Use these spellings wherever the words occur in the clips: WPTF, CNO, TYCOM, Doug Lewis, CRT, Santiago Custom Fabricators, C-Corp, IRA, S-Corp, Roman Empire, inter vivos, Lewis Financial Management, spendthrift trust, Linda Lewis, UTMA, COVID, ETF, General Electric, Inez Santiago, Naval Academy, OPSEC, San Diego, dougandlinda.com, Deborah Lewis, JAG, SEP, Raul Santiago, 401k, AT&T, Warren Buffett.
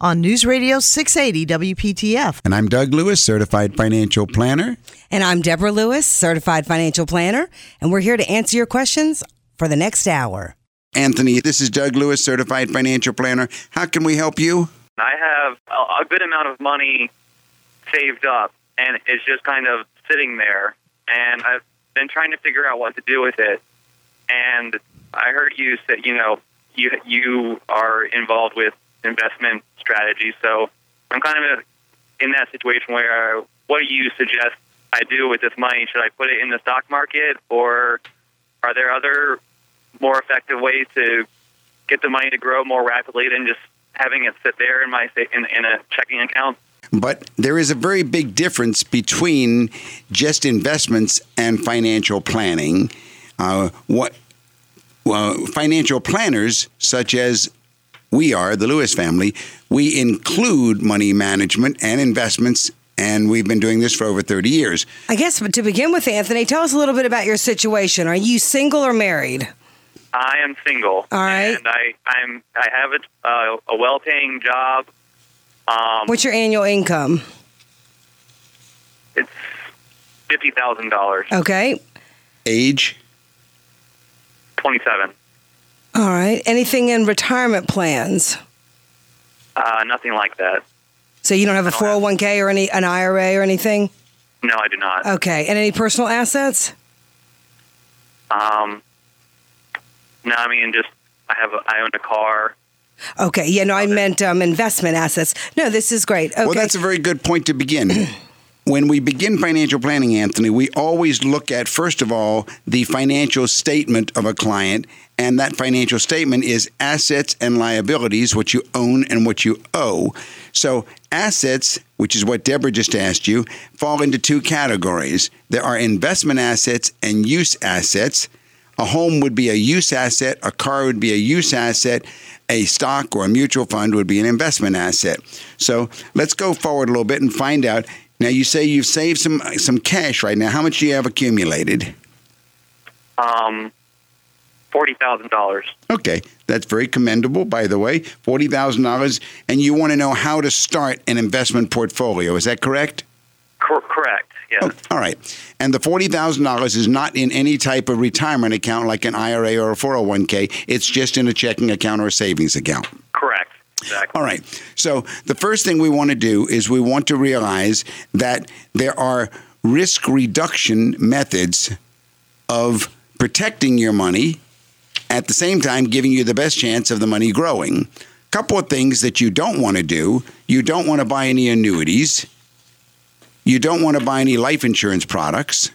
on News Radio 680 WPTF. And I'm Doug Lewis, Certified Financial Planner. And I'm Deborah Lewis, Certified Financial Planner. And we're here to answer your questions for the next hour. Anthony, this is Doug Lewis, Certified Financial Planner. How can we help you? I have a good amount of money saved up, and it's just kind of sitting there. And I've been trying to figure out what to do with it. And I heard you say, you are involved with investment strategy. So I'm kind of in that situation where what do you suggest I do with this money? Should I put it in the stock market, or are there other more effective ways to get the money to grow more rapidly than just having it sit there in my in a checking account? But there is a very big difference between just investments and financial planning. Financial planners, such as we are, the Lewis family, we include money management and investments, and we've been doing this for over 30 years. I guess, but to begin with, Anthony, tell us a little bit about your situation. Are you single or married? I am single. All right. And I have a well-paying job. What's your annual income? It's $50,000. Okay. Age? 27. All right. Anything in retirement plans? Nothing like that. So you don't have a 401k or an IRA or anything? No, I do not. Okay. And any personal assets? No, I mean, just I own a car. Okay. Yeah, no, I meant investment assets. No, this is great. Okay. Well, that's a very good point to begin. When we begin financial planning, Anthony, we always look at, first of all, the financial statement of a client. And that financial statement is assets and liabilities, what you own and what you owe. So assets, which is what Deborah just asked you, fall into two categories. There are investment assets and use assets. A home would be a use asset. A car would be a use asset. A stock or a mutual fund would be an investment asset. So let's go forward a little bit and find out. Now, you say you've saved some cash right now. How much do you have accumulated? $40,000. Okay. That's very commendable, by the way. $40,000. And you want to know how to start an investment portfolio. Is that correct? Correct. Yes. Oh, all right. And the $40,000 is not in any type of retirement account like an IRA or a 401k. It's just in a checking account or a savings account. Correct. Exactly. All right. So the first thing we want to do is we want to realize that there are risk reduction methods of protecting your money, at the same time giving you the best chance of the money growing. Couple of things that you don't want to do. You don't want to buy any annuities. You don't want to buy any life insurance products.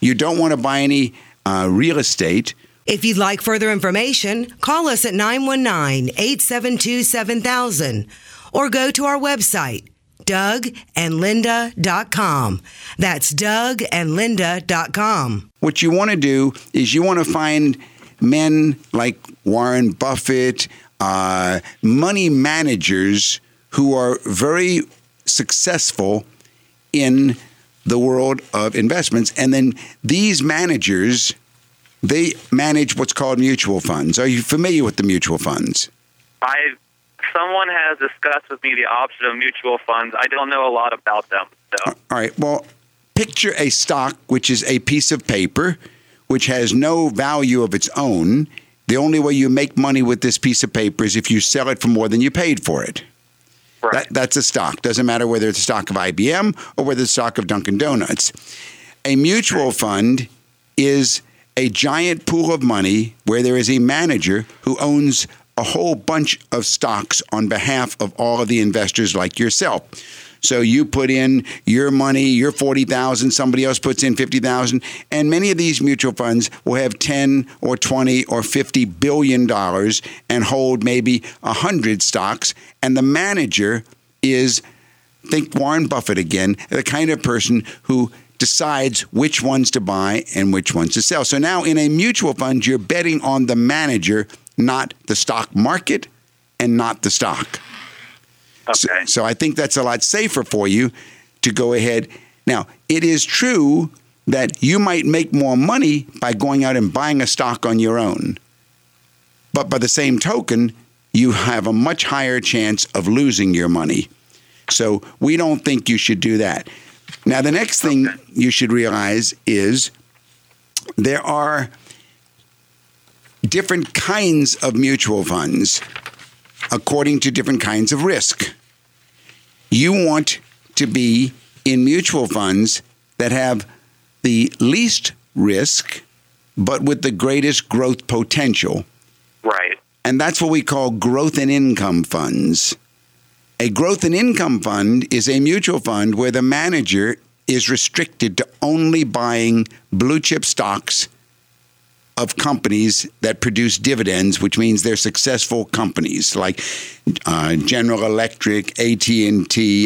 You don't want to buy any real estate. If you'd like further information, call us at 919-872-7000 or go to our website, dougandlinda.com. That's dougandlinda.com. What you want to do is you want to find men like Warren Buffett, money managers who are very successful in the world of investments. And then these managers, they manage what's called mutual funds. Are you familiar with the mutual funds? Someone has discussed with me the option of mutual funds. I don't know a lot about them. So. All right. Well, picture a stock, which is a piece of paper, which has no value of its own. The only way you make money with this piece of paper is if you sell it for more than you paid for it. Right. That's a stock. Doesn't matter whether it's a stock of IBM or whether it's a stock of Dunkin' Donuts. A mutual fund is a giant pool of money where there is a manager who owns a whole bunch of stocks on behalf of all of the investors like yourself. So you put in your money, your $40,000, somebody else puts in $50,000, and many of these mutual funds will have $10 or $20 or $50 billion and hold maybe 100 stocks, and the manager is, think Warren Buffett again, the kind of person who decides which ones to buy and which ones to sell. So now in a mutual fund, you're betting on the manager, not the stock market and not the stock. Okay. So I think that's a lot safer for you to go ahead. Now, it is true that you might make more money by going out and buying a stock on your own. But by the same token, you have a much higher chance of losing your money. So we don't think you should do that. Now, the next thing you should realize is there are different kinds of mutual funds according to different kinds of risk. You want to be in mutual funds that have the least risk, but with the greatest growth potential. Right. And that's what we call growth and income funds. A growth and income fund is a mutual fund where the manager is restricted to only buying blue chip stocks of companies that produce dividends, which means they're successful companies like General Electric, AT&T,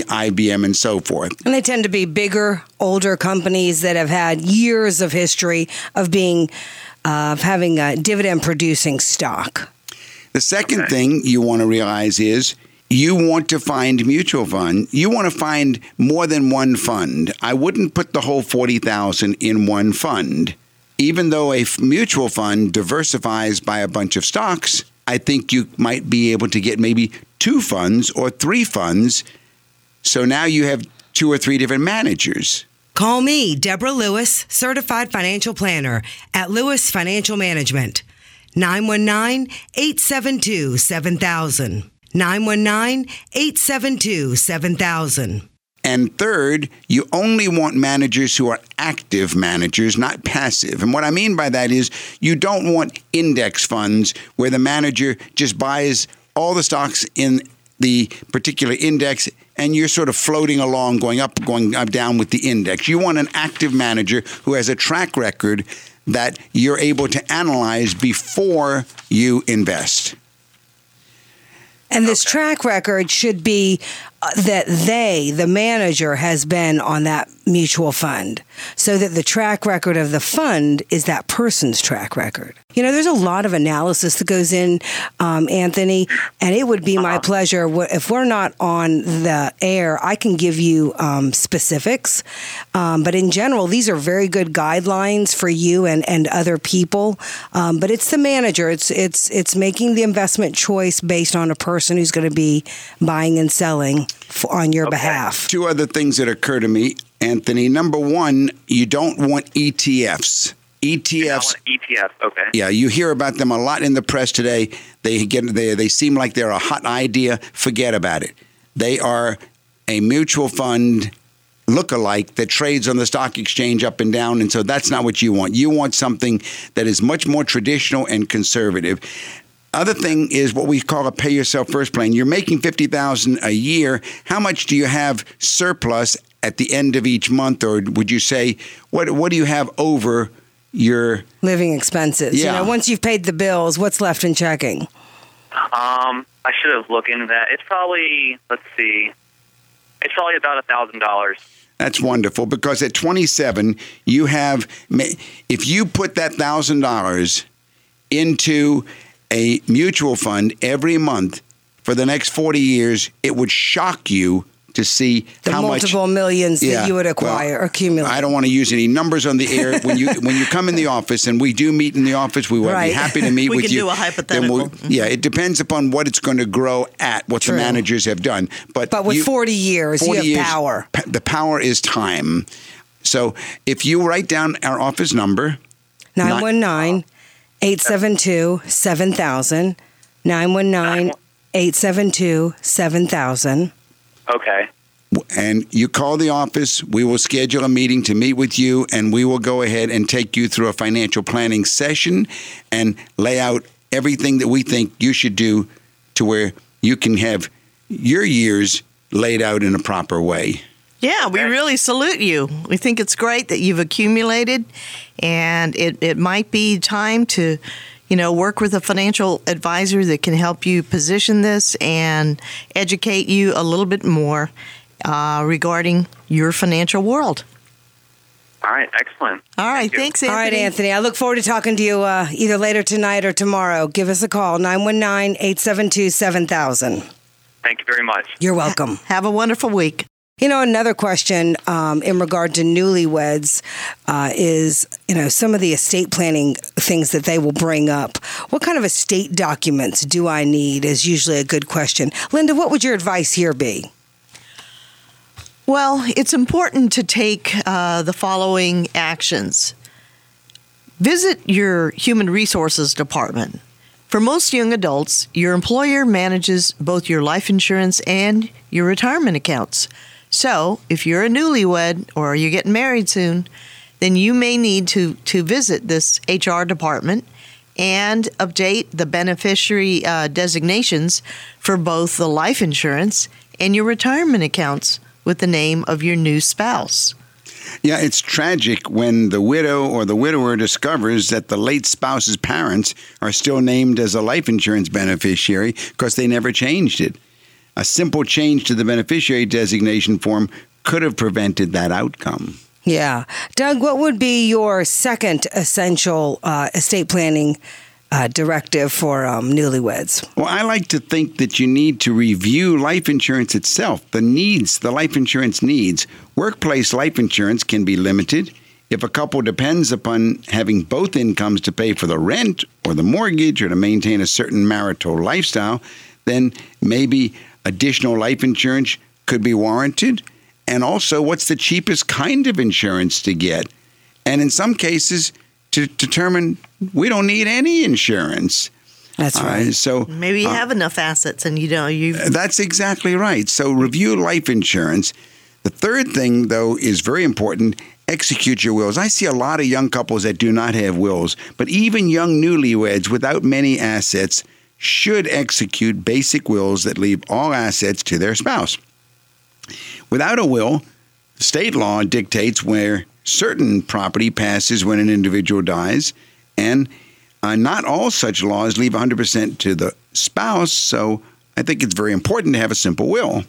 IBM, and so forth. And they tend to be bigger, older companies that have had years of history of being having a dividend-producing stock. The second thing you want to realize is you want to find mutual fund. You want to find more than one fund. I wouldn't put the whole $40,000 in one fund. Even though a mutual fund diversifies by a bunch of stocks, I think you might be able to get maybe two funds or three funds. So now you have two or three different managers. Call me, Deborah Lewis, Certified Financial Planner at Lewis Financial Management, 919-872-7000, 919-872-7000. And third, you only want managers who are active managers, not passive. And what I mean by that is you don't want index funds where the manager just buys all the stocks in the particular index and you're sort of floating along, going up, down with the index. You want an active manager who has a track record that you're able to analyze before you invest. And this track record should be that the manager, has been on that mutual fund, so that the track record of the fund is that person's track record. You know, there's a lot of analysis that goes in, Anthony, and it would be my pleasure. If we're not on the air, I can give you specifics. But in general, these are very good guidelines for you and other people. But it's the manager. It's making the investment choice based on a person who's going to be buying and selling on your behalf. Two other things that occur to me, Anthony. Number one, you don't want ETFs. ETFs. Okay. Yeah, you hear about them a lot in the press today. They seem like they're a hot idea. Forget about it. They are a mutual fund lookalike that trades on the stock exchange up and down, and so that's not what you want. You want something that is much more traditional and conservative. Other thing is what we call a pay yourself first plan. You're making $50,000 a year. How much do you have surplus at the end of each month, or would you say what do you have over your living expenses? Yeah. You know, once you've paid the bills, what's left in checking? I should have looked into that. It's probably, it's probably about $1,000. That's wonderful, because at 27, you have, if you put that $1,000 into a mutual fund every month for the next 40 years, it would shock you to see the how multiple much, millions that you would acquire or accumulate. I don't want to use any numbers on the air. When you come in the office, and we do meet in the office, we will be happy to meet with you. We can do a hypothetical. It depends upon what it's going to grow at, what the managers have done. But with 40 years, you have power. The power is time. So if you write down our office number, 919-872-7000, 919-872-7000. Okay. And you call the office, we will schedule a meeting to meet with you, and we will go ahead and take you through a financial planning session and lay out everything that we think you should do to where you can have your years laid out in a proper way. Yeah, we really salute you. We think it's great that you've accumulated, and it might be time to, you know, work with a financial advisor that can help you position this and educate you a little bit more regarding your financial world. All right, excellent. All right, thanks, Anthony. All right, Anthony, I look forward to talking to you either later tonight or tomorrow. Give us a call, 919-872-7000. Thank you very much. You're welcome. Have a wonderful week. You know, another question in regard to newlyweds is, you know, some of the estate planning things that they will bring up. What kind of estate documents do I need is usually a good question. Linda, what would your advice here be? Well, it's important to take the following actions. Visit your human resources department. For most young adults, your employer manages both your life insurance and your retirement accounts. So, if you're a newlywed or you're getting married soon, then you may need to visit this HR department and update the beneficiary designations for both the life insurance and your retirement accounts with the name of your new spouse. Yeah, it's tragic when the widow or the widower discovers that the late spouse's parents are still named as a life insurance beneficiary because they never changed it. A simple change to the beneficiary designation form could have prevented that outcome. Yeah. Doug, what would be your second essential estate planning directive for newlyweds? Well, I like to think that you need to review life insurance itself, the life insurance needs. Workplace life insurance can be limited. If a couple depends upon having both incomes to pay for the rent or the mortgage or to maintain a certain marital lifestyle, then maybe additional life insurance could be warranted. And also, what's the cheapest kind of insurance to get? And in some cases, to determine we don't need any insurance. That's right. So maybe you have enough assets and you don't. That's exactly right. So review life insurance. The third thing, though, is very important. Execute your wills. I see a lot of young couples that do not have wills, but even young newlyweds without many assets should execute basic wills that leave all assets to their spouse. Without a will, state law dictates where certain property passes when an individual dies, and not all such laws leave 100% to the spouse, so I think it's very important to have a simple will.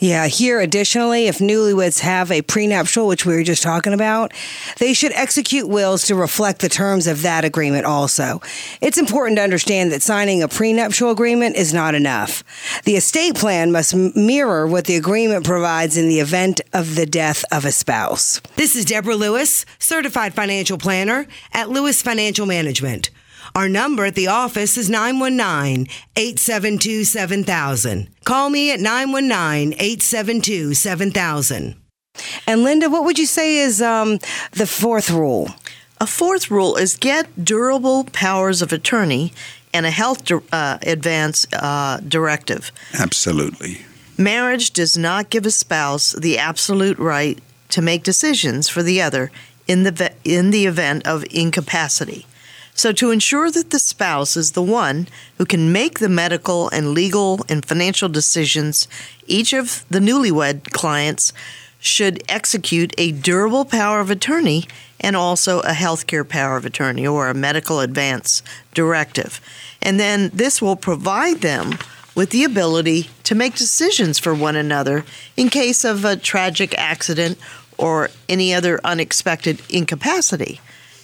Yeah, here additionally, if newlyweds have a prenuptial, which we were just talking about, they should execute wills to reflect the terms of that agreement also. It's important to understand that signing a prenuptial agreement is not enough. The estate plan must mirror what the agreement provides in the event of the death of a spouse. This is Deborah Lewis, Certified Financial Planner at Lewis Financial Management. Our number at the office is 919-872-7000. Call me at 919-872-7000. And Linda, what would you say is the fourth rule? A fourth rule is get durable powers of attorney and a health advance directive. Absolutely. Marriage does not give a spouse the absolute right to make decisions for the other in the event of incapacity. So to ensure that the spouse is the one who can make the medical and legal and financial decisions, each of the newlywed clients should execute a durable power of attorney and also a healthcare power of attorney or a medical advance directive. And then this will provide them with the ability to make decisions for one another in case of a tragic accident or any other unexpected incapacity.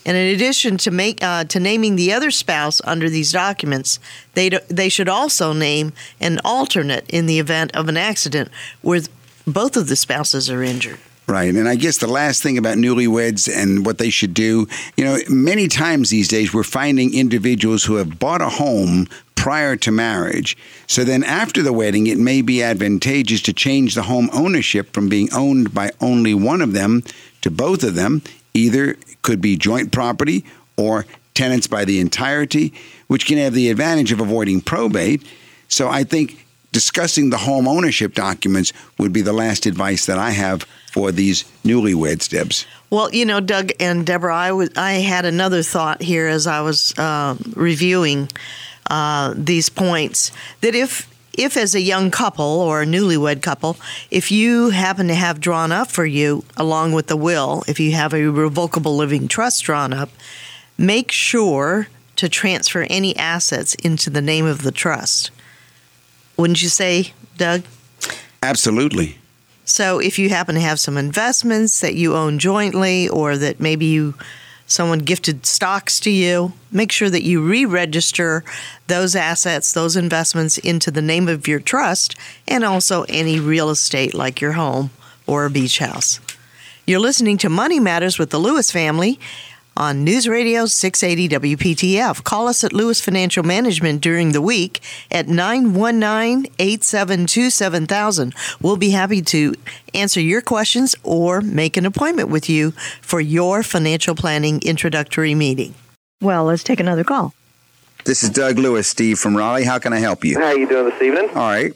And in addition to naming the other spouse under these documents, they should also name an alternate in the event of an accident where both of the spouses are injured. Right. And I guess the last thing about newlyweds and what they should do, you know, many times these days we're finding individuals who have bought a home prior to marriage. So then after the wedding, it may be advantageous to change the home ownership from being owned by only one of them to both of them. Either could be joint property or tenants by the entirety, which can have the advantage of avoiding probate. So I think discussing the home ownership documents would be the last advice that I have for these newlyweds, Debs. Well, you know, Doug and Deborah, I had another thought here as I was reviewing these points, that if as a young couple or a newlywed couple, if you happen to have drawn up for you, along with the will, if you have a revocable living trust drawn up, make sure to transfer any assets into the name of the trust. Wouldn't you say, Doug? Absolutely. So if you happen to have some investments that you own jointly, or that maybe someone gifted stocks to you, make sure that you re-register those assets, those investments into the name of your trust, and also any real estate like your home or a beach house. You're listening to Money Matters with the Lewis family on News Radio 680 WPTF. Call us at Lewis Financial Management during the week at 919-872-7000. We'll be happy to answer your questions or make an appointment with you for your financial planning introductory meeting. Well, let's take another call. This is Doug Lewis, Steve from Raleigh. How can I help you? How are you doing this evening? All right.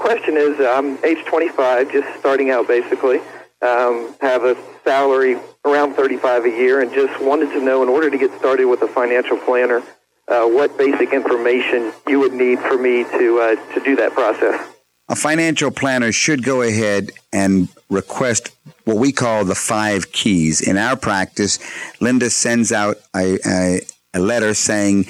Question is, I'm age 25, just starting out basically. Have a salary around $35 a year, and just wanted to know, in order to get started with a financial planner, what basic information you would need for me to do that process. A financial planner should go ahead and request what we call the 5 keys. In our practice, Linda sends out a letter saying,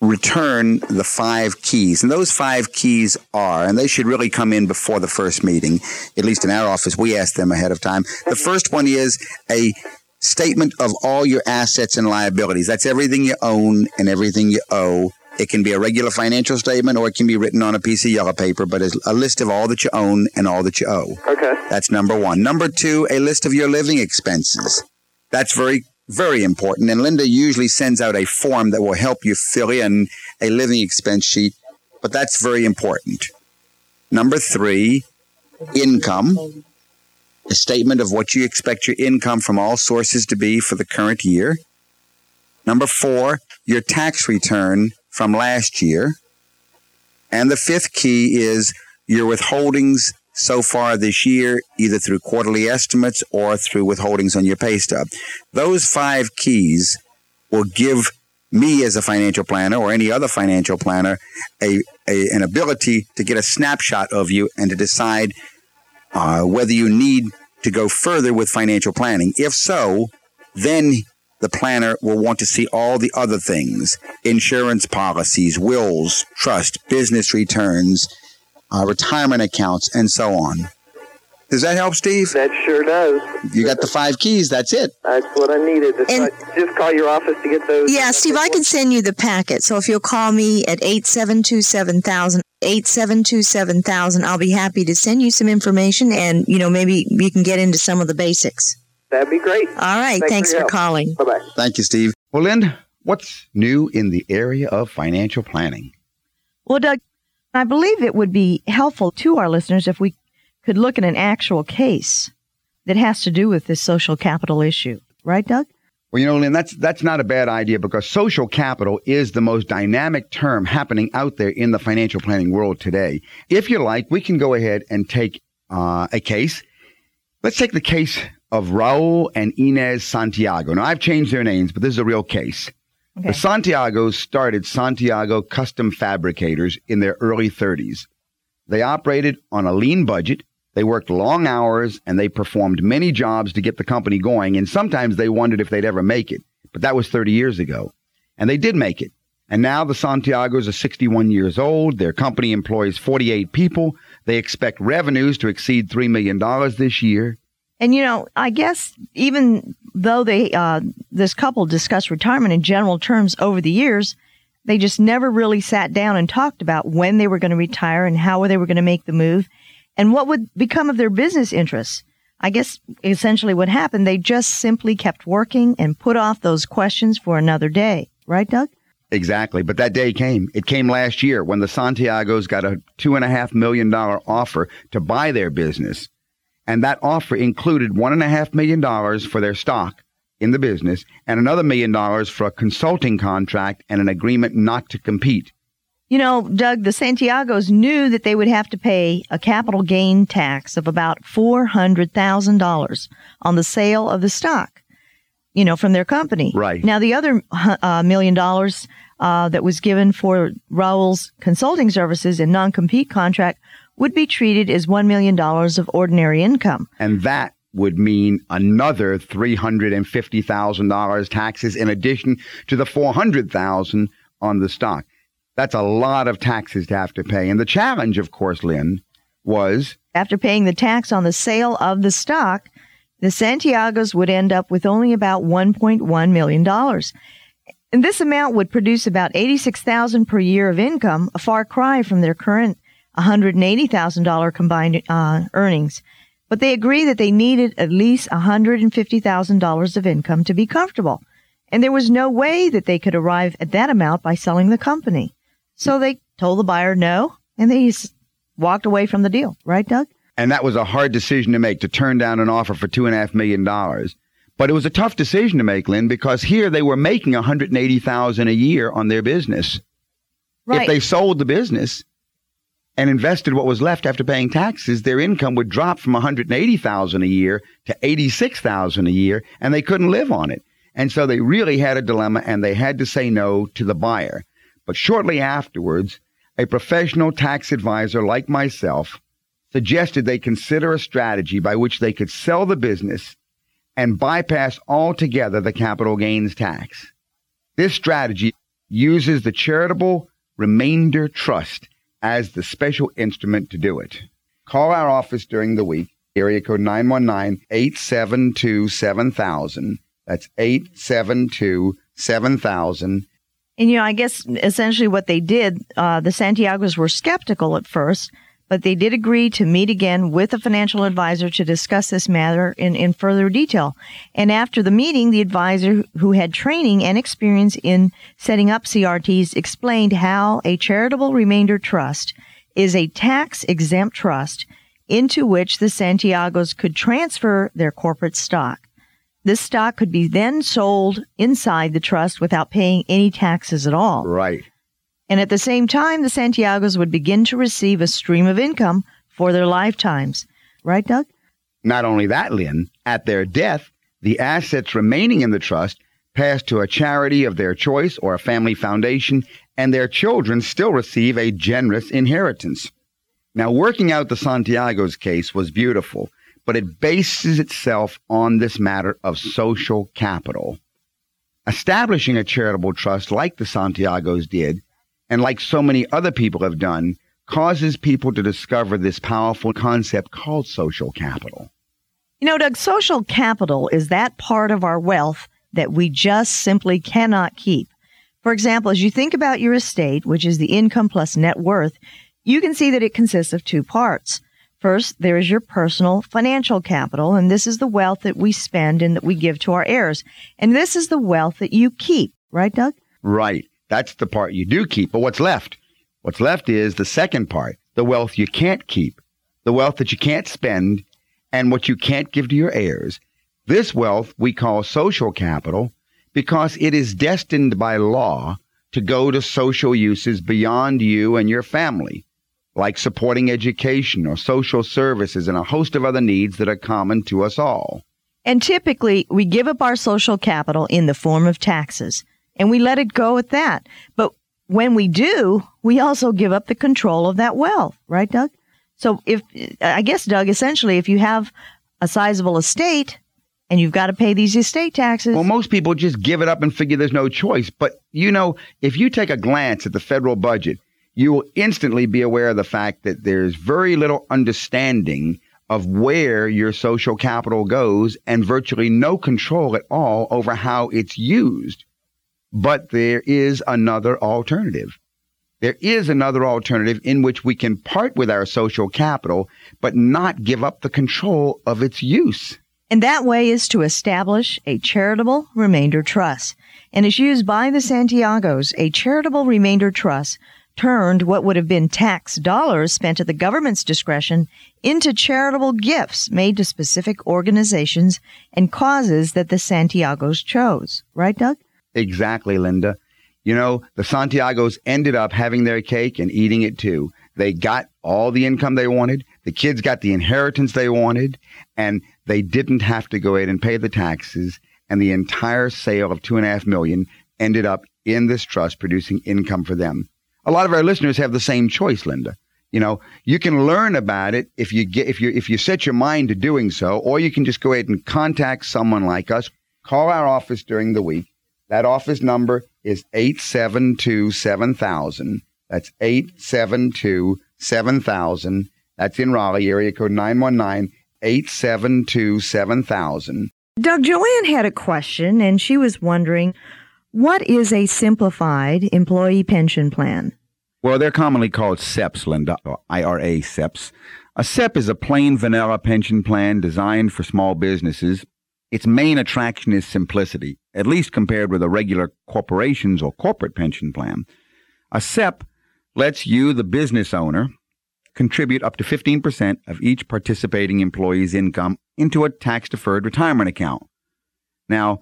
return the 5 keys. And those 5 keys are, and they should really come in before the first meeting, at least in our office, we ask them ahead of time. The first one is a statement of all your assets and liabilities. That's everything you own and everything you owe. It can be a regular financial statement, or it can be written on a piece of yellow paper, but it's a list of all that you own and all that you owe. Okay. That's number 1. Number 2, a list of your living expenses. That's very important. And Linda usually sends out a form that will help you fill in a living expense sheet, but that's very important. Number 3, income. A statement of what you expect your income from all sources to be for the current year. Number 4, your tax return from last year. And the 5th key is your withholdings so far this year, either through quarterly estimates or through withholdings on your pay stub. Those 5 keys will give me as a financial planner, or any other financial planner, an ability to get a snapshot of you and to decide whether you need to go further with financial planning. If so, then the planner will want to see all the other things: insurance policies, wills, trust, business returns, retirement accounts, and so on. Does that help, Steve? That sure does. You got the 5 keys. That's it. That's what I needed. Just call your office to get those. Yeah, Steve, I can send you the packet. So if you'll call me at 872-7000, 872-7000, I'll be happy to send you some information, and, you know, maybe you can get into some of the basics. That'd be great. All right. Thanks for calling. Bye-bye. Thank you, Steve. Well, Lynn, what's new in the area of financial planning? Well, Doug, I believe it would be helpful to our listeners if we could look at an actual case that has to do with this social capital issue. Right, Doug? Well, you know, Lynn, that's not a bad idea, because social capital is the most dynamic term happening out there in the financial planning world today. If you like, we can go ahead and take a case. Let's take the case of Raul and Inez Santiago. Now, I've changed their names, but this is a real case. Okay. The Santiagos started Santiago Custom Fabricators in their early 30s. They operated on a lean budget, they worked long hours, and they performed many jobs to get the company going, and sometimes they wondered if they'd ever make it. But that was 30 years ago, and they did make it. And now the Santiagos are 61 years old, their company employs 48 people, they expect revenues to exceed $3 million this year. And, you know, I guess even though they this couple discussed retirement in general terms over the years, they just never really sat down and talked about when they were going to retire and how they were going to make the move and what would become of their business interests. I guess essentially what happened, they just simply kept working and put off those questions for another day. Right, Doug? Exactly. But that day came. It came last year when the Santiagos got a $2.5 million offer to buy their business. And that offer included $1.5 million for their stock in the business and another $1 million for a consulting contract and an agreement not to compete. You know, Doug, the Santiagos knew that they would have to pay a capital gain tax of about $400,000 on the sale of the stock, you know, from their company. Right. Now, the other $1 million that was given for Raul's consulting services and non-compete contract would be treated as $1 million of ordinary income. And that would mean another $350,000 taxes in addition to the $400,000 on the stock. That's a lot of taxes to have to pay. And the challenge, of course, Lynn, was... After paying the tax on the sale of the stock, the Santiagos would end up with only about $1.1 million. And this amount would produce about $86,000 per year of income, a far cry from their current $180,000 combined earnings. But they agreed that they needed at least $150,000 of income to be comfortable. And there was no way that they could arrive at that amount by selling the company. So they told the buyer no, and they walked away from the deal. Right, Doug? And that was a hard decision to make, to turn down an offer for $2.5 million. But it was a tough decision to make, Lynn, because here they were making $180,000 a year on their business. Right. If they sold the business and invested what was left after paying taxes, their income would drop from $180,000 a year to $86,000 a year, and they couldn't live on it. And so they really had a dilemma, and they had to say no to the buyer. But shortly afterwards, a professional tax advisor like myself suggested they consider a strategy by which they could sell the business and bypass altogether the capital gains tax. This strategy uses the charitable remainder trust as the special instrument to do it. Call our office during the week, area code 919-872-7000. That's 872-7000. And, you know, I guess essentially what they did, the Santiagos were skeptical at first, but they did agree to meet again with a financial advisor to discuss this matter in further detail. And after the meeting, the advisor, who had training and experience in setting up CRTs, explained how a charitable remainder trust is a tax-exempt trust into which the Santiagos could transfer their corporate stock. This stock could be then sold inside the trust without paying any taxes at all. Right. And at the same time, the Santiagos would begin to receive a stream of income for their lifetimes. Right, Doug? Not only that, Lynn, at their death, the assets remaining in the trust pass to a charity of their choice or a family foundation, and their children still receive a generous inheritance. Now, working out the Santiagos case was beautiful, but it bases itself on this matter of social capital. Establishing a charitable trust like the Santiagos did, and like so many other people have done, causes people to discover this powerful concept called social capital. You know, Doug, social capital is that part of our wealth that we just simply cannot keep. For example, as you think about your estate, which is the income plus net worth, you can see that it consists of two parts. First, there is your personal financial capital, and this is the wealth that we spend and that we give to our heirs. And this is the wealth that you keep, right, Doug? Right. That's the part you do keep. But what's left? What's left is the second part, the wealth you can't keep, the wealth that you can't spend, and what you can't give to your heirs. This wealth we call social capital because it is destined by law to go to social uses beyond you and your family, like supporting education or social services and a host of other needs that are common to us all. And typically, we give up our social capital in the form of taxes, and we let it go at that. But when we do, we also give up the control of that wealth, right, Doug? So Doug, essentially, if you have a sizable estate and you've got to pay these estate taxes... Well, most people just give it up and figure there's no choice. But, you know, if you take a glance at the federal budget, you will instantly be aware of the fact that there's very little understanding of where your social capital goes and virtually no control at all over how it's used. But there is another alternative. There is another alternative in which we can part with our social capital, but not give up the control of its use. And that way is to establish a charitable remainder trust. And as used by the Santiagos, a charitable remainder trust turned what would have been tax dollars spent at the government's discretion into charitable gifts made to specific organizations and causes that the Santiagos chose. Right, Doug? Exactly, Linda. You know, the Santiagos ended up having their cake and eating it too. They got all the income they wanted. The kids got the inheritance they wanted, and they didn't have to go ahead and pay the taxes. And the entire sale of $2.5 million ended up in this trust producing income for them. A lot of our listeners have the same choice, Linda. You know, you can learn about it if you set your mind to doing so, or you can just go ahead and contact someone like us. Call our office during the week. That office number is 872-7000. That's 872-7000. That's in Raleigh, area code 919-872-7000. Doug, Joanne had a question, and she was wondering, what is a simplified employee pension plan? Well, they're commonly called SEPs, Linda, or IRA SEPs. A SEP is a plain vanilla pension plan designed for small businesses. Its main attraction is simplicity, at least compared with a regular corporation's or corporate pension plan. A SEP lets you, the business owner, contribute up to 15% of each participating employee's income into a tax-deferred retirement account. Now,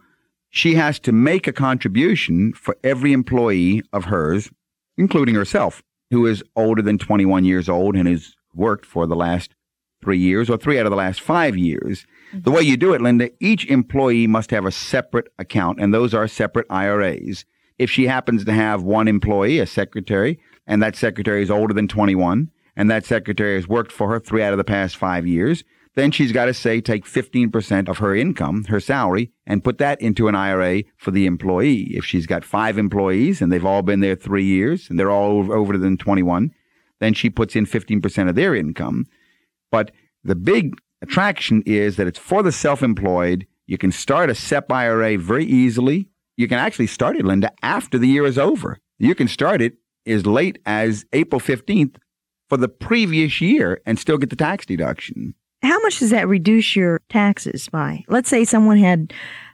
she has to make a contribution for every employee of hers, including herself, who is older than 21 years old and has worked for the last 3 years or 3 out of the last 5 years. The way you do it, Linda, each employee must have a separate account, and those are separate IRAs. If she happens to have one employee, a secretary, and that secretary is older than 21, and that secretary has worked for her 3 out of the past 5 years, then she's got to, say, take 15% of her income, her salary, and put that into an IRA for the employee. If she's got 5 employees and they've all been there 3 years and they're all over than 21, then she puts in 15% of their income. But the big attraction is that it's for the self-employed. You can start a SEP IRA very easily. You can actually start it, Linda, after the year is over. You can start it as late as April 15th for the previous year and still get the tax deduction. How much does that reduce your taxes by? Let's say someone had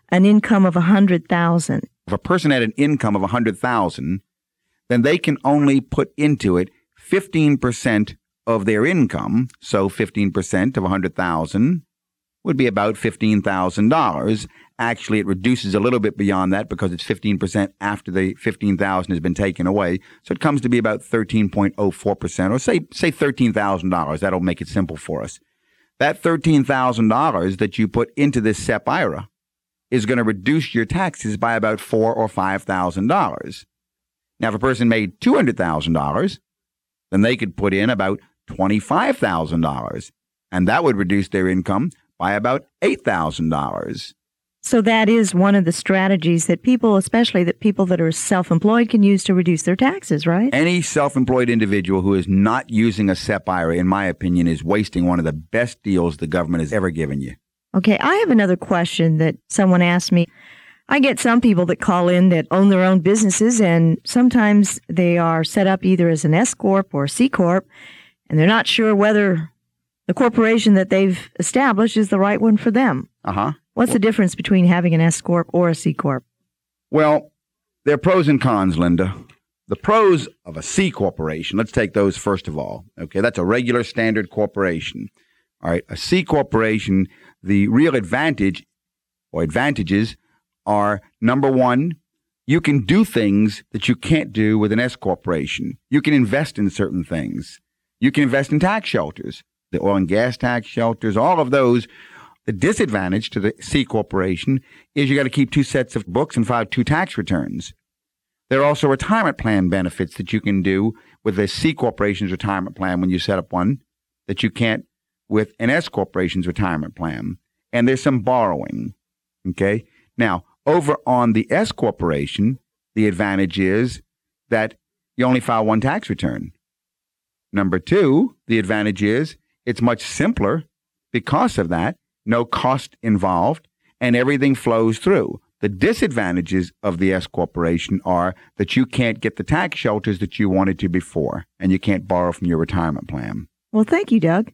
an income of $100,000. If a person had an income of $100,000, then they can only put into it 15% of their income. So 15% of $100,000 would be about $15,000. Actually, it reduces a little bit beyond that because it's 15% after the $15,000 has been taken away. So it comes to be about 13.04%, or say $13,000. That'll make it simple for us. That $13,000 that you put into this SEP IRA is going to reduce your taxes by about $4,000 or $5,000. Now, if a person made $200,000, then they could put in about $25,000, and that would reduce their income by about $8,000. So that is one of the strategies that people, especially that people that are self-employed, can use to reduce their taxes, right? Any self-employed individual who is not using a SEP IRA, in my opinion, is wasting one of the best deals the government has ever given you. Okay, I have another question that someone asked me. I get some people that call in that own their own businesses, and sometimes they are set up either as an S-Corp or C-Corp, and they're not sure whether the corporation that they've established is the right one for them. Uh-huh. What's the difference between having an S-Corp or a C-Corp? Well, there are pros and cons, Linda. The pros of a C-Corporation, let's take those first of all. Okay, that's a regular standard corporation. All right, a C-Corporation, the real advantage or advantages are, number one, you can do things that you can't do with an S-Corporation. You can invest in certain things. You can invest in tax shelters, the oil and gas tax shelters, all of those. The disadvantage to the C corporation is you got to keep 2 sets of books and file 2 tax returns. There are also retirement plan benefits that you can do with a C corporation's retirement plan when you set up one that you can't with an S corporation's retirement plan. And there's some borrowing. Okay. Now, over on the S corporation, the advantage is that you only file 1 tax return. Number two, the advantage is it's much simpler because of that. No cost involved, and everything flows through. The disadvantages of the S corporation are that you can't get the tax shelters that you wanted to before, and you can't borrow from your retirement plan. Well, thank you, Doug.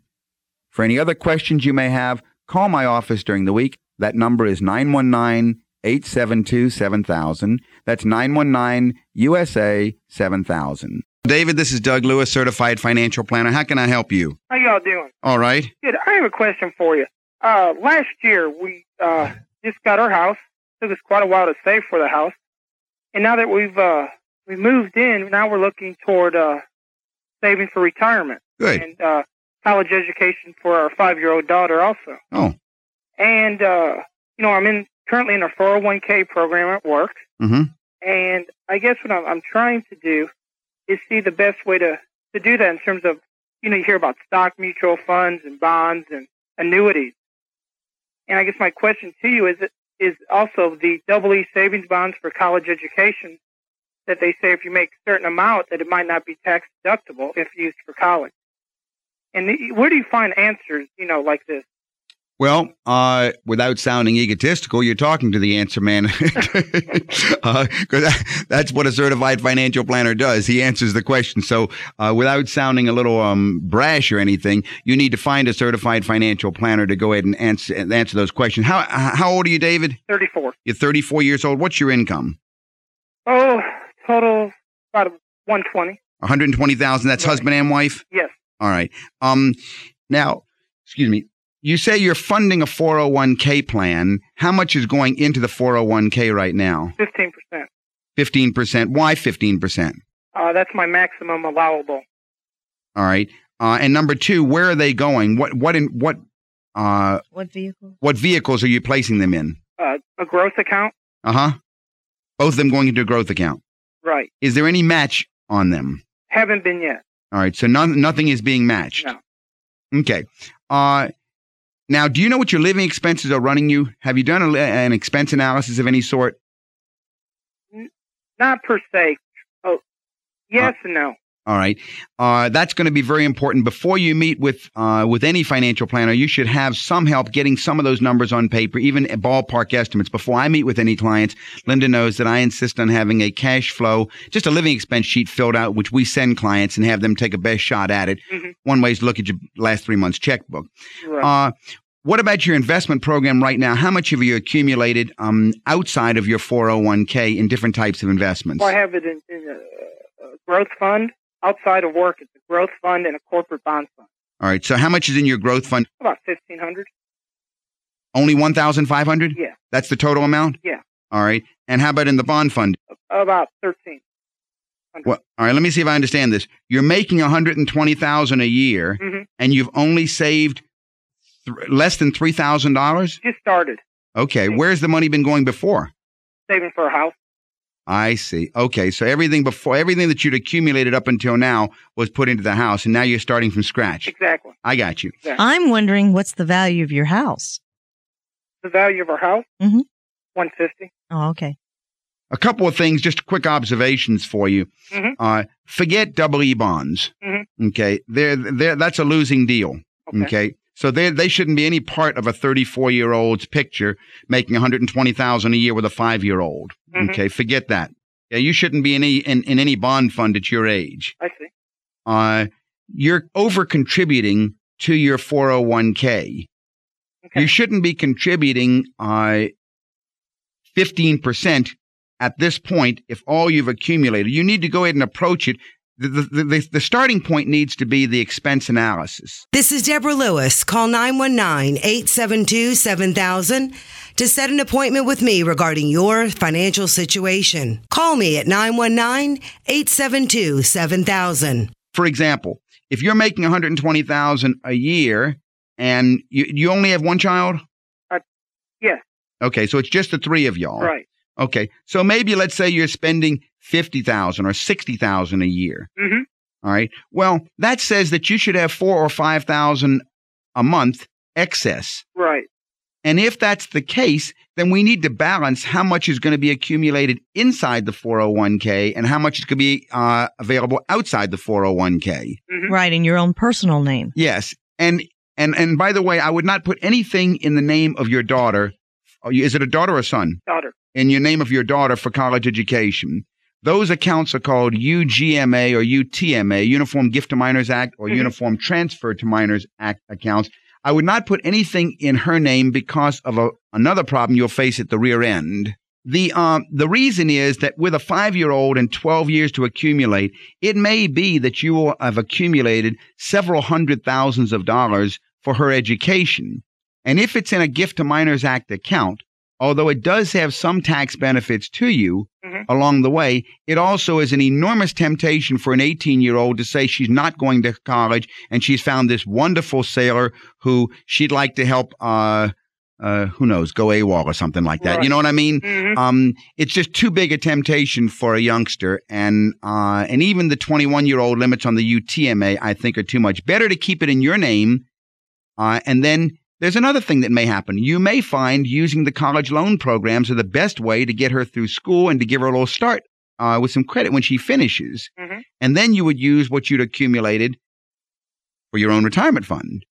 For any other questions you may have, call my office during the week. That number is 919-872-7000. That's 919-USA-7000. David, this is Doug Lewis, Certified Financial Planner. How can I help you? How y'all doing? All right. Good. I have a question for you. Last year, we just got our house. It took us quite a while to save for the house. And now that we've we moved in. Now we're looking toward saving for retirement. Good. And college education for our 5-year-old daughter also. Oh. And, you know, I'm currently in a 401k program at work. Mm-hmm. And I guess what I'm trying to do is see the best way to do that in terms of, you know, you hear about stock mutual funds and bonds and annuities. And I guess my question to you is also the EE savings bonds for college education that they say if you make a certain amount that it might not be tax deductible if used for college. And where do you find answers, you know, like this? Well, without sounding egotistical, you're talking to the answer man, because that's what a certified financial planner does. He answers the question. So without sounding a little brash or anything, you need to find a certified financial planner to go ahead and answer those questions. How old are you, David? 34. You're 34 years old. What's your income? Oh, total about 120. 120,000. That's right. Husband and wife? Yes. All right. Now, excuse me. You say you're funding a 401k plan. How much is going into the 401k right now? 15%. 15%. Why 15%? That's my maximum allowable. All right. And number two, where are they going? What vehicle? What vehicles are you placing them in? A growth account. Uh-huh. Both of them going into a growth account. Right. Is there any match on them? Haven't been yet. All right. So nothing is being matched. No. Okay. Now, do you know what your living expenses are running you? Have you done an expense analysis of any sort? Not per se. Oh, yes and no. All right. That's going to be very important. Before you meet with any financial planner, you should have some help getting some of those numbers on paper, even ballpark estimates. Before I meet with any clients, Linda knows that I insist on having a cash flow, just a living expense sheet filled out, which we send clients and have them take a best shot at it. Mm-hmm. One way is to look at your last 3 months' checkbook. Right. What about your investment program right now? How much have you accumulated outside of your 401k in different types of investments? Well, I have it in a growth fund. Outside of work, it's a growth fund and a corporate bond fund. All right. So how much is in your growth fund? About $1,500. Only $1,500? Yeah. That's the total amount? Yeah. All right. And how about in the bond fund? About $1,300. Well, all right. Let me see if I understand this. You're making $120,000 a year, mm-hmm. and you've only saved less than $3,000? Just started. Okay. Thanks. Where's the money been going before? Saving for a house. I see. Okay. So everything that you'd accumulated up until now was put into the house, and now you're starting from scratch. Exactly. I got you. Exactly. I'm wondering, what's the value of your house? The value of our house? Mm-hmm. $150,000. Oh, okay. A couple of things, just quick observations for you. Mm-hmm. Forget EE bonds. Mm-hmm. Okay. That's a losing deal. Okay? So they shouldn't be any part of a 34-year-old's picture making $120,000 a year with a 5-year-old. Mm-hmm. Okay, forget that. Yeah, you shouldn't be in any bond fund at your age. I see. You're over-contributing to your 401k. Okay. You shouldn't be contributing 15% at this point if all you've accumulated. You need to go ahead and approach it. The starting point needs to be the expense analysis. This is Deborah Lewis. Call 919-872-7000 to set an appointment with me regarding your financial situation. Call me at 919-872-7000. For example, if you're making $120,000 a year and you only have one child? Yes. Okay, so it's just the three of y'all. Right. Okay, so maybe let's say you're spending $50,000 or $60,000 a year. Mm-hmm. All right. Well, that says that you should have $4,000 or $5,000 a month excess. Right. And if that's the case, then we need to balance how much is going to be accumulated inside the 401k and how much is going to be available outside the 401k. Mm-hmm. Right, in your own personal name. Yes, and by the way, I would not put anything in the name of your daughter. Is it a daughter or a son? Daughter. In your name of your daughter for college education. Those accounts are called UGMA or UTMA, Uniform Gift to Minors Act, or mm-hmm. Uniform Transfer to Minors Act accounts. I would not put anything in her name because of another problem you'll face at the rear end. The reason is that with a 5-year-old and 12 years to accumulate, it may be that you will have accumulated several hundred thousands of dollars for her education. And if it's in a Gift to Minors Act account, although it does have some tax benefits to you along the way, it also is an enormous temptation for an 18-year-old to say she's not going to college and she's found this wonderful sailor who she'd like to help, who knows, go AWOL or something like that. Right. You know what I mean? Mm-hmm. It's just too big a temptation for a youngster. And even the 21-year-old limits on the UTMA, I think, are too much. Better to keep it in your name. And then there's another thing that may happen. You may find using the college loan programs are the best way to get her through school and to give her a little start with some credit when she finishes. Mm-hmm. And then you would use what you'd accumulated for your own retirement fund.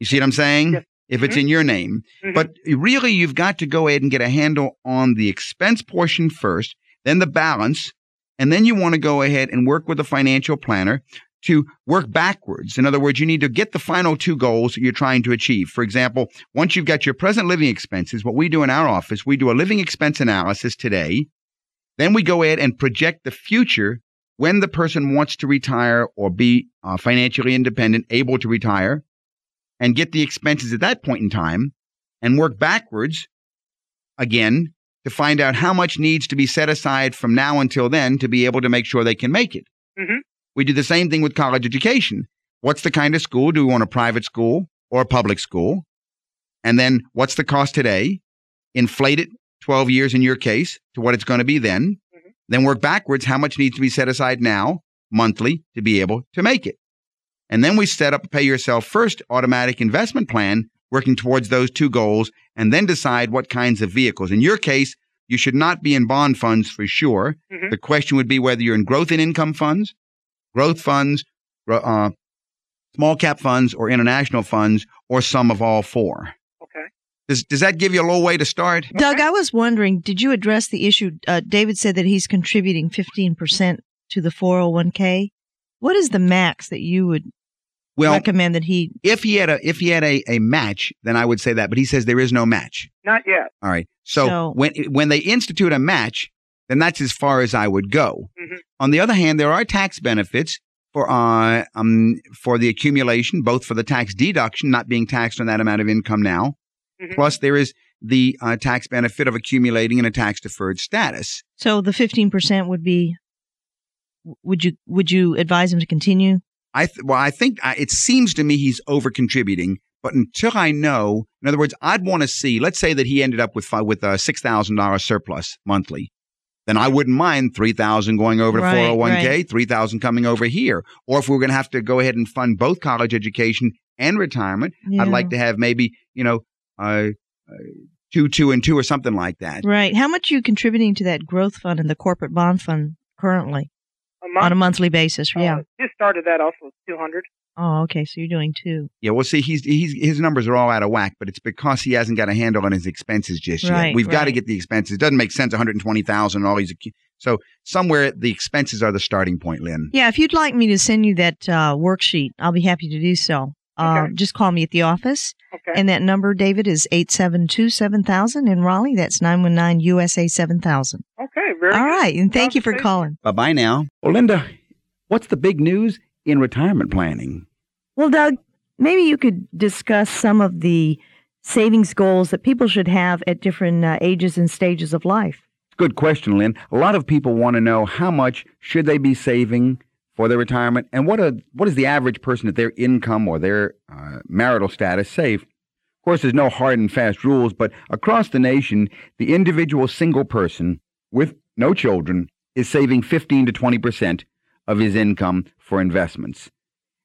You see what I'm saying? Yes. If it's in your name. Mm-hmm. But really, you've got to go ahead and get a handle on the expense portion first, then the balance, and then you want to go ahead and work with a financial planner to work backwards. In other words, you need to get the final two goals that you're trying to achieve. For example, once you've got your present living expenses, what we do in our office, we do a living expense analysis today. Then we go ahead and project the future when the person wants to retire or be financially independent, able to retire, and get the expenses at that point in time and work backwards again to find out how much needs to be set aside from now until then to be able to make sure they can make it. Mm-hmm. We do the same thing with college education. What's the kind of school? Do we want a private school or a public school? And then what's the cost today? Inflate it 12 years in your case to what it's going to be then. Mm-hmm. Then work backwards. How much needs to be set aside now monthly to be able to make it? And then we set up a pay yourself first automatic investment plan working towards those two goals and then decide what kinds of vehicles. In your case, you should not be in bond funds for sure. Mm-hmm. The question would be whether you're in growth and income funds, growth funds, small cap funds, or international funds, or some of all four. Okay. Does that give you a little way to start? Doug, I was wondering, did you address the issue? David said that he's contributing 15% to the 401k. What is the max that you would recommend that he? If he had a match, then I would say that. But he says there is no match. Not yet. All right. So when they institute a match, then that's as far as I would go. Mm-hmm. On the other hand, there are tax benefits for the accumulation, both for the tax deduction, not being taxed on that amount of income now, plus there is the tax benefit of accumulating in a tax-deferred status. So the 15% would be. Would you advise him to continue? It seems to me he's over-contributing. But until I know, in other words, I'd want to see. Let's say that he ended up with a $6,000 surplus monthly. Then I wouldn't mind $3,000 going over to 401k, $3,000 coming over here. Or if we're going to have to go ahead and fund both college education and retirement, I'd like to have maybe 2, 2, and 2, or something like that. Right. How much are you contributing to that growth fund and the corporate bond fund currently on a monthly basis? Yeah. Just started that off with $200. Oh, okay. So you're doing two. Yeah. Well, see, his numbers are all out of whack, but it's because he hasn't got a handle on his expenses just yet. We've got to get the expenses. It doesn't make sense. $120,000 and all these. So somewhere the expenses are the starting point, Lynn. Yeah. If you'd like me to send you that worksheet, I'll be happy to do so. Okay. Just call me at the office. Okay. And that number, David, is 872-7000 in Raleigh. That's 919-USA-7000. Okay. Very good. All right. And thank you for calling. Bye-bye now. Well, Linda, what's the big news in retirement planning? Well, Doug, maybe you could discuss some of the savings goals that people should have at different ages and stages of life. Good question, Lynn. A lot of people want to know how much should they be saving for their retirement, and what is the average person at their income or their marital status save? Of course, there's no hard and fast rules, but across the nation, the individual single person with no children is saving 15 to 20% of his income for investments.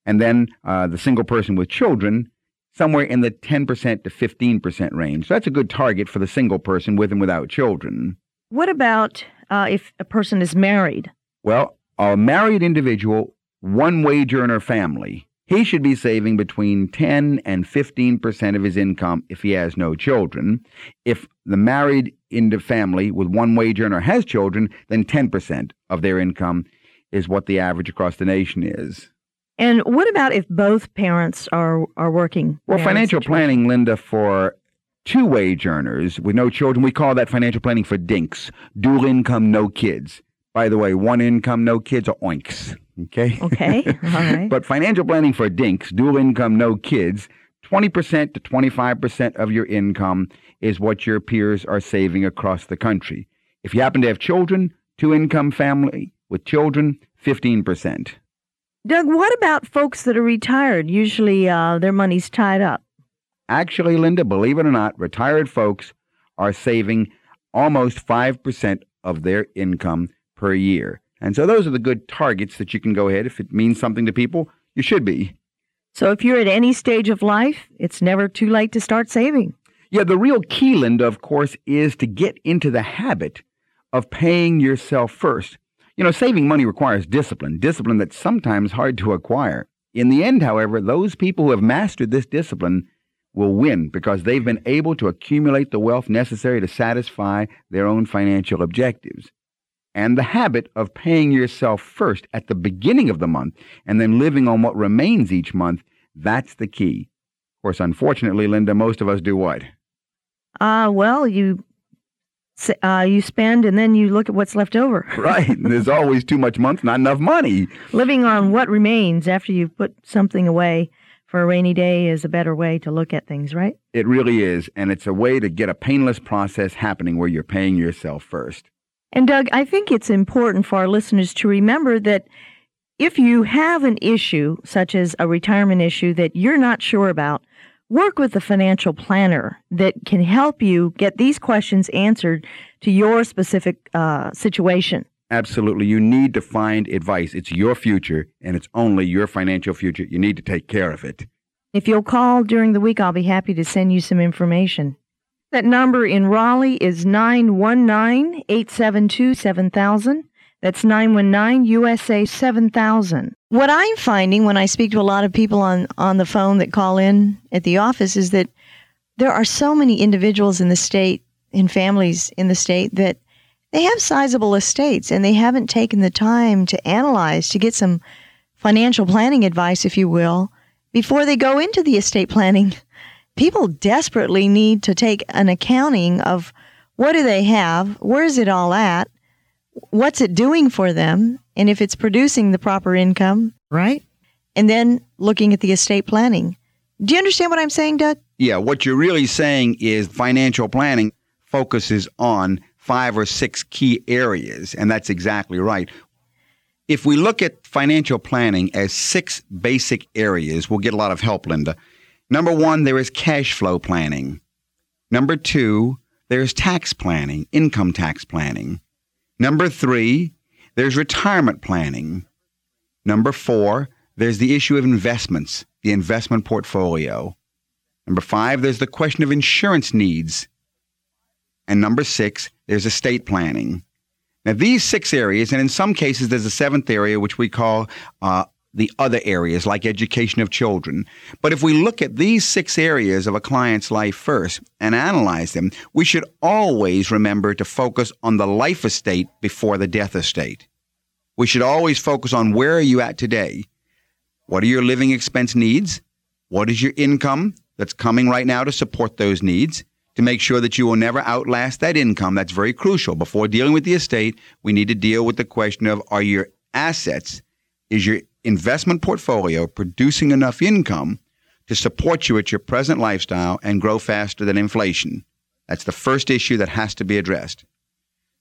And then the single person with children, somewhere in the 10% to 15% range. So that's a good target for the single person with and without children. What about if a person is married? Well, a married individual, one-wage earner family, he should be saving between 10 and 15% of his income if he has no children. If the married family with one-wage earner has children, then 10% of their income is what the average across the nation is. And what about if both parents are working? Well, financial planning, Linda, for two-wage earners with no children, we call that financial planning for dinks, dual income, no kids. By the way, one income, no kids are oinks, okay? Okay, all right. But financial planning for dinks, dual income, no kids, 20% to 25% of your income is what your peers are saving across the country. If you happen to have children, two-income family with children, 15%. Doug, what about folks that are retired? Usually their money's tied up. Actually, Linda, believe it or not, retired folks are saving almost 5% of their income per year. And so those are the good targets that you can go ahead. If it means something to people, you should be. So if you're at any stage of life, it's never too late to start saving. Yeah, the real key, Linda, of course, is to get into the habit of paying yourself first. You know, saving money requires discipline, discipline that's sometimes hard to acquire. In the end, however, those people who have mastered this discipline will win because they've been able to accumulate the wealth necessary to satisfy their own financial objectives. And the habit of paying yourself first at the beginning of the month and then living on what remains each month, that's the key. Of course, unfortunately, Linda, most of us do what? You spend and then you look at what's left over. Right. There's always too much month, not enough money. Living on what remains after you've put something away for a rainy day is a better way to look at things, right? It really is. And it's a way to get a painless process happening where you're paying yourself first. And Doug, I think it's important for our listeners to remember that if you have an issue, such as a retirement issue that you're not sure about, work with a financial planner that can help you get these questions answered to your specific situation. Absolutely. You need to find advice. It's your future, and it's only your financial future. You need to take care of it. If you'll call during the week, I'll be happy to send you some information. That number in Raleigh is 919-872-7000. That's 919-USA-7000. What I'm finding when I speak to a lot of people on the phone that call in at the office is that there are so many individuals in the state and families in the state that they have sizable estates and they haven't taken the time to analyze, to get some financial planning advice, if you will, before they go into the estate planning. People desperately need to take an accounting of what do they have, where is it all at, what's it doing for them, and if it's producing the proper income, right? And then looking at the estate planning. Do you understand what I'm saying, Doug? Yeah, what you're really saying is financial planning focuses on 5 or 6 key areas, and that's exactly right. If we look at financial planning as 6 basic areas, we'll get a lot of help, Linda. Number 1, there is cash flow planning. Number 2, there's tax planning, income tax planning. Number 3, there's retirement planning. Number 4, there's the issue of investments, the investment portfolio. Number 5, there's the question of insurance needs. And number 6, there's estate planning. Now, these 6 areas, and in some cases, there's a 7th area, which we call the other areas like education of children. But if we look at these 6 areas of a client's life first and analyze them, we should always remember to focus on the life estate before the death estate. We should always focus on where are you at today? What are your living expense needs? What is your income that's coming right now to support those needs? To make sure that you will never outlast that income, that's very crucial. Before dealing with the estate, we need to deal with the question of are your assets, is your investment portfolio producing enough income to support you at your present lifestyle and grow faster than inflation. That's the first issue that has to be addressed.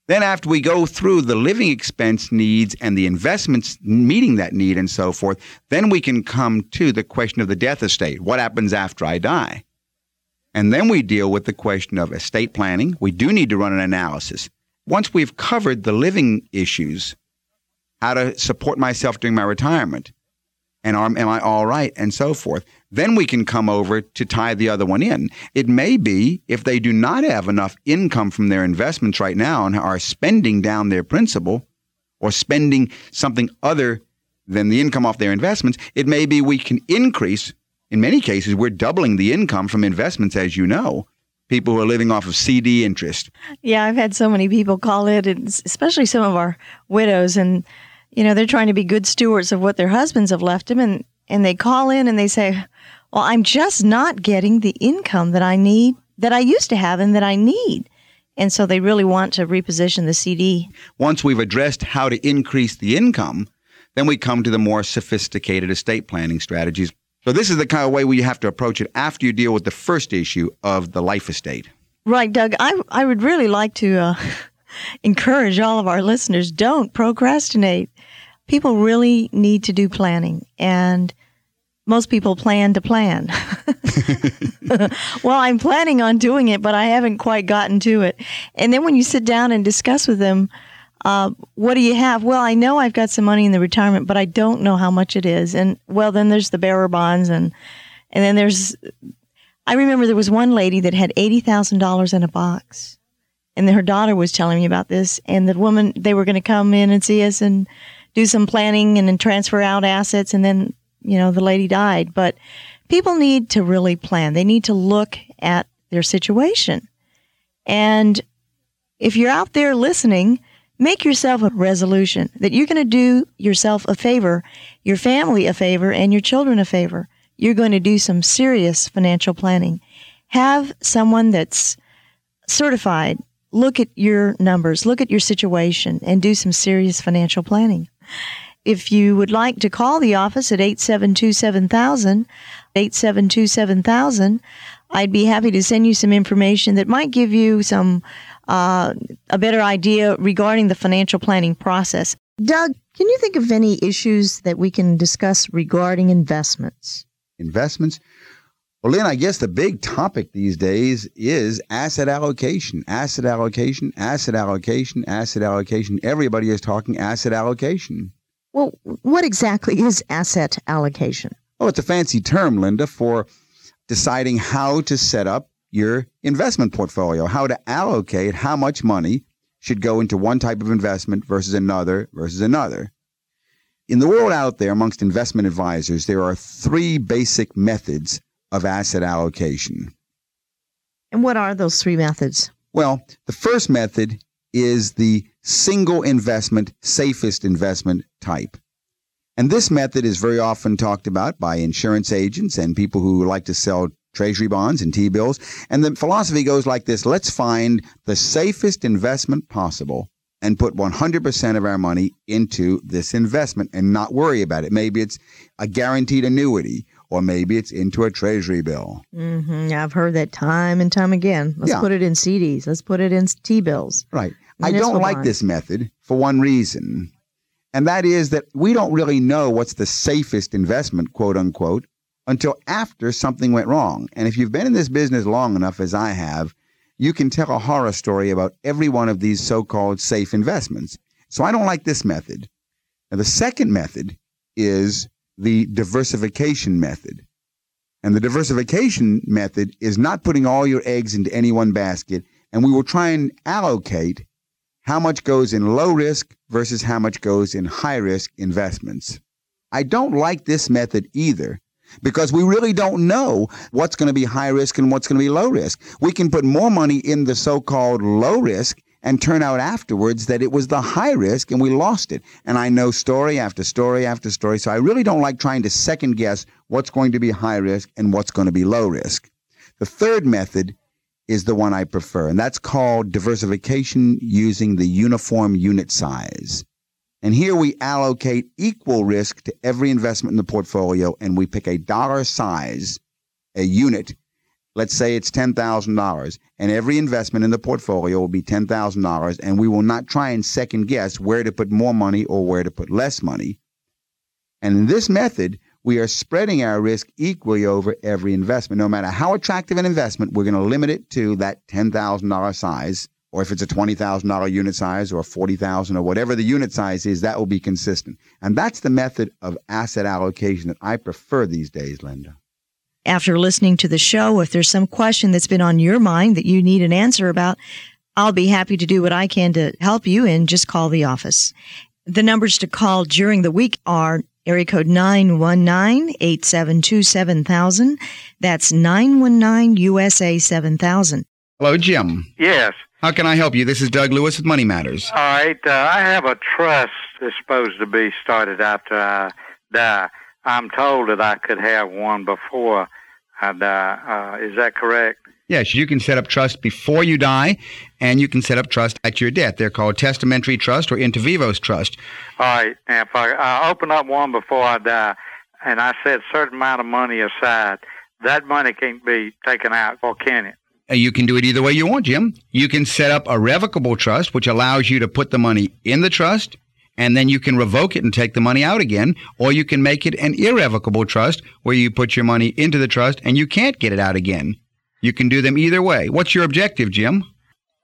Then after we go through the living expense needs and the investments meeting that need and so forth, then we can come to the question of the death estate. What happens after I die? And then we deal with the question of estate planning. We do need to run an analysis. Once we've covered the living issues, how to support myself during my retirement, and am I all right, and so forth. Then we can come over to tie the other one in. It may be if they do not have enough income from their investments right now and are spending down their principal or spending something other than the income off their investments, it may be we can increase. In many cases, we're doubling the income from investments, as you know. People who are living off of CD interest. Yeah, I've had so many people call it, and especially some of our widows, and you know, they're trying to be good stewards of what their husbands have left them, and they call in and they say, well, I'm just not getting the income that I need, that I used to have and that I need. And so they really want to reposition the CD. Once we've addressed how to increase the income, then we come to the more sophisticated estate planning strategies. So this is the kind of way we have to approach it after you deal with the first issue of the life estate. Right, Doug. I would really like to encourage all of our listeners, don't procrastinate. People really need to do planning, and most people plan to plan. Well, I'm planning on doing it, but I haven't quite gotten to it. And then when you sit down and discuss with them, what do you have? Well, I know I've got some money in the retirement, but I don't know how much it is. And well, then there's the bearer bonds. And then there's, I remember there was one lady that had $80,000 in a box. And her daughter was telling me about this. And the woman, they were going to come in and see us and do some planning and then transfer out assets. And then, you know, the lady died. But people need to really plan. They need to look at their situation. And if you're out there listening, make yourself a resolution that you're going to do yourself a favor, your family a favor, and your children a favor. You're going to do some serious financial planning. Have someone that's certified look at your numbers, look at your situation, and do some serious financial planning. If you would like to call the office at 872-7000, I'd be happy to send you some information that might give you some a better idea regarding the financial planning process. Doug, can you think of any issues that we can discuss regarding investments? Investments? Well, Lynn, I guess the big topic these days is asset allocation. Everybody is talking asset allocation. Well, what exactly is asset allocation? Oh, it's a fancy term, Linda, for deciding how to set up your investment portfolio, how to allocate how much money should go into one type of investment versus another. In the world out there, amongst investment advisors, there are three basic methods of asset allocation. And what are those three methods? Well, the first method is the single investment, safest investment type. And this method is very often talked about by insurance agents and people who like to sell treasury bonds and T-bills. And the philosophy goes like this: let's find the safest investment possible and put 100% of our money into this investment and not worry about it. Maybe it's a guaranteed annuity, or maybe it's into a treasury bill. Mm-hmm. I've heard that time and time again. Let's put it in CDs. Let's put it in T-bills. Right. I don't like this method for one reason, and that is that we don't really know what's the safest investment, quote unquote, until after something went wrong. And if you've been in this business long enough, as I have, you can tell a horror story about every one of these so-called safe investments. So I don't like this method. Now, the second method is the diversification method. And the diversification method is not putting all your eggs into any one basket, and we will try and allocate how much goes in low risk versus how much goes in high risk investments. I don't like this method either, because we really don't know what's going to be high risk and what's going to be low risk. We can put more money in the so-called low risk and turn out afterwards that it was the high risk and we lost it. And I know story after story after story. So I really don't like trying to second guess what's going to be high risk and what's going to be low risk. The third method is the one I prefer, and that's called diversification using the uniform unit size. And here we allocate equal risk to every investment in the portfolio, and we pick a dollar size, a unit. Let's say it's $10,000, and every investment in the portfolio will be $10,000, and we will not try and second guess where to put more money or where to put less money. And in this method, we are spreading our risk equally over every investment. No matter how attractive an investment, we're going to limit it to that $10,000 size. Or if it's a $20,000 unit size or $40,000 or whatever the unit size is, that will be consistent. And that's the method of asset allocation that I prefer these days, Linda. After listening to the show, if there's some question that's been on your mind that you need an answer about, I'll be happy to do what I can to help you, and just call the office. The numbers to call during the week are area code 919-872-7000. That's 919-USA-7000. Hello, Jim. Yes. How can I help you? This is Doug Lewis with Money Matters. All right. I have a trust that's supposed to be started after I die. I'm told that I could have one before I die. Is that correct? Yes, you can set up trust before you die, and you can set up trust at your death. They're called testamentary trust or inter vivos trust. All right. Now, if I open up one before I die, and I set a certain amount of money aside, that money can't be taken out, or can it? You can do it either way you want, Jim. You can set up a revocable trust, which allows you to put the money in the trust, and then you can revoke it and take the money out again, or you can make it an irrevocable trust where you put your money into the trust and you can't get it out again. You can do them either way. What's your objective, Jim?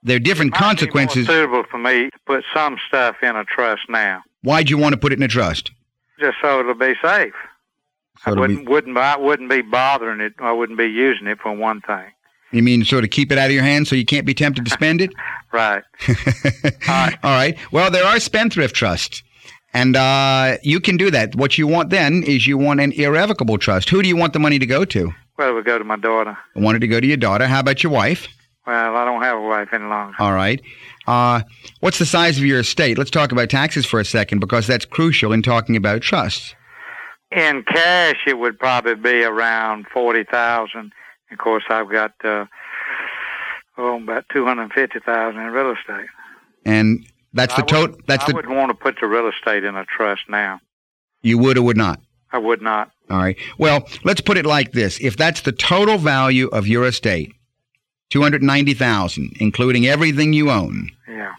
There are different consequences. It's suitable for me to put some stuff in a trust now. Why'd you want to put it in a trust? Just so it'll be safe. So I wouldn't be bothering it. I wouldn't be using it for one thing. You mean sort of keep it out of your hands so you can't be tempted to spend it? Right. All right. Well, there are spendthrift trusts, and you can do that. What you want then is you want an irrevocable trust. Who do you want the money to go to? Well, it would go to my daughter. I wanted to go to your daughter. How about your wife? Well, I don't have a wife any longer. All right. What's the size of your estate? Let's talk about taxes for a second, because that's crucial in talking about trusts. In cash, it would probably be around $40,000. Of course, I've got about $250,000 in real estate. And that's the total. I wouldn't want to put the real estate in a trust now. You would or would not? I would not. All right. Well, let's put it like this: if that's the total value of your estate, $290,000, including everything you own. Yeah.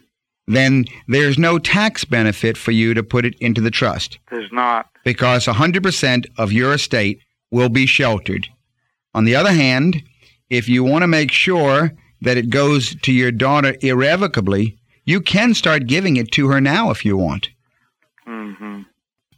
Then there's no tax benefit for you to put it into the trust. There's not. Because 100% of your estate will be sheltered. On the other hand, if you want to make sure that it goes to your daughter irrevocably, you can start giving it to her now if you want. Mm-hmm.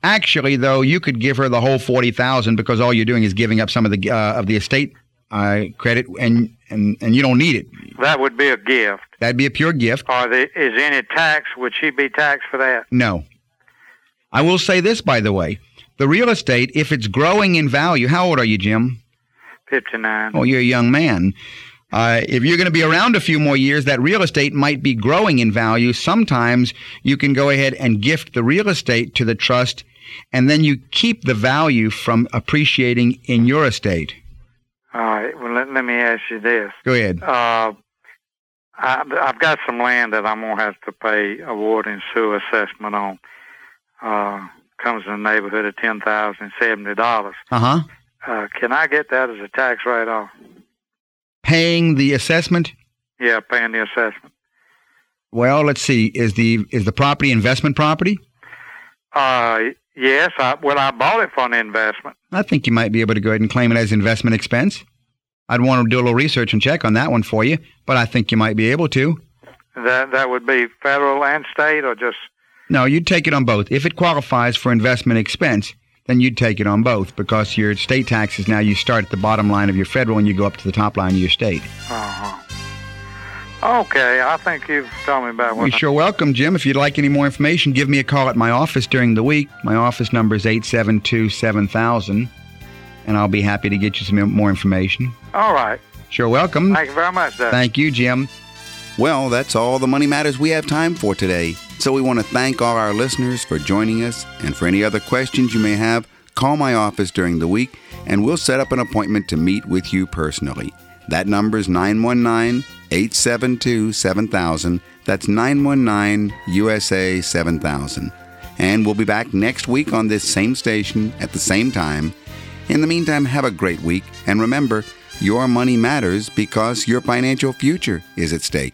Actually, though, you could give her the whole $40,000, because all you're doing is giving up some of the estate credit, and you don't need it. That would be a gift. That'd be a pure gift. Is any tax? Would she be taxed for that? No. I will say this, by the way. The real estate, if it's growing in value — how old are you, Jim? 59. Oh, you're a young man. If you're going to be around a few more years, that real estate might be growing in value. Sometimes you can go ahead and gift the real estate to the trust, and then you keep the value from appreciating in your estate. All right. Well, let me ask you this. Go ahead. I've got some land that I'm going to have to pay a water and sewer assessment on. Comes in the neighborhood of $10,070. Uh-huh. Can I get that as a tax write-off? Paying the assessment? Yeah, paying the assessment. Well, let's see. Is the property investment property? Yes. I bought it for an investment. I think you might be able to go ahead and claim it as investment expense. I'd want to do a little research and check on that one for you, but I think you might be able to. That would be federal and state, or just... No, you'd take it on both. If it qualifies for investment expense, then you'd take it on both, because your state taxes now, you start at the bottom line of your federal and you go up to the top line of your state. Uh-huh. Okay, I think you've told me about one. You're sure welcome, Jim. If you'd like any more information, give me a call at my office during the week. My office number is 872-7000, and I'll be happy to get you some more information. All right. Sure welcome. Thank you very much, Doug. Thank you, Jim. Well, that's all the Money Matters we have time for today. So we want to thank all our listeners for joining us. And for any other questions you may have, call my office during the week, and we'll set up an appointment to meet with you personally. That number is 919-872-7000. That's 919-USA-7000. And we'll be back next week on this same station at the same time. In the meantime, have a great week. And remember, your money matters because your financial future is at stake.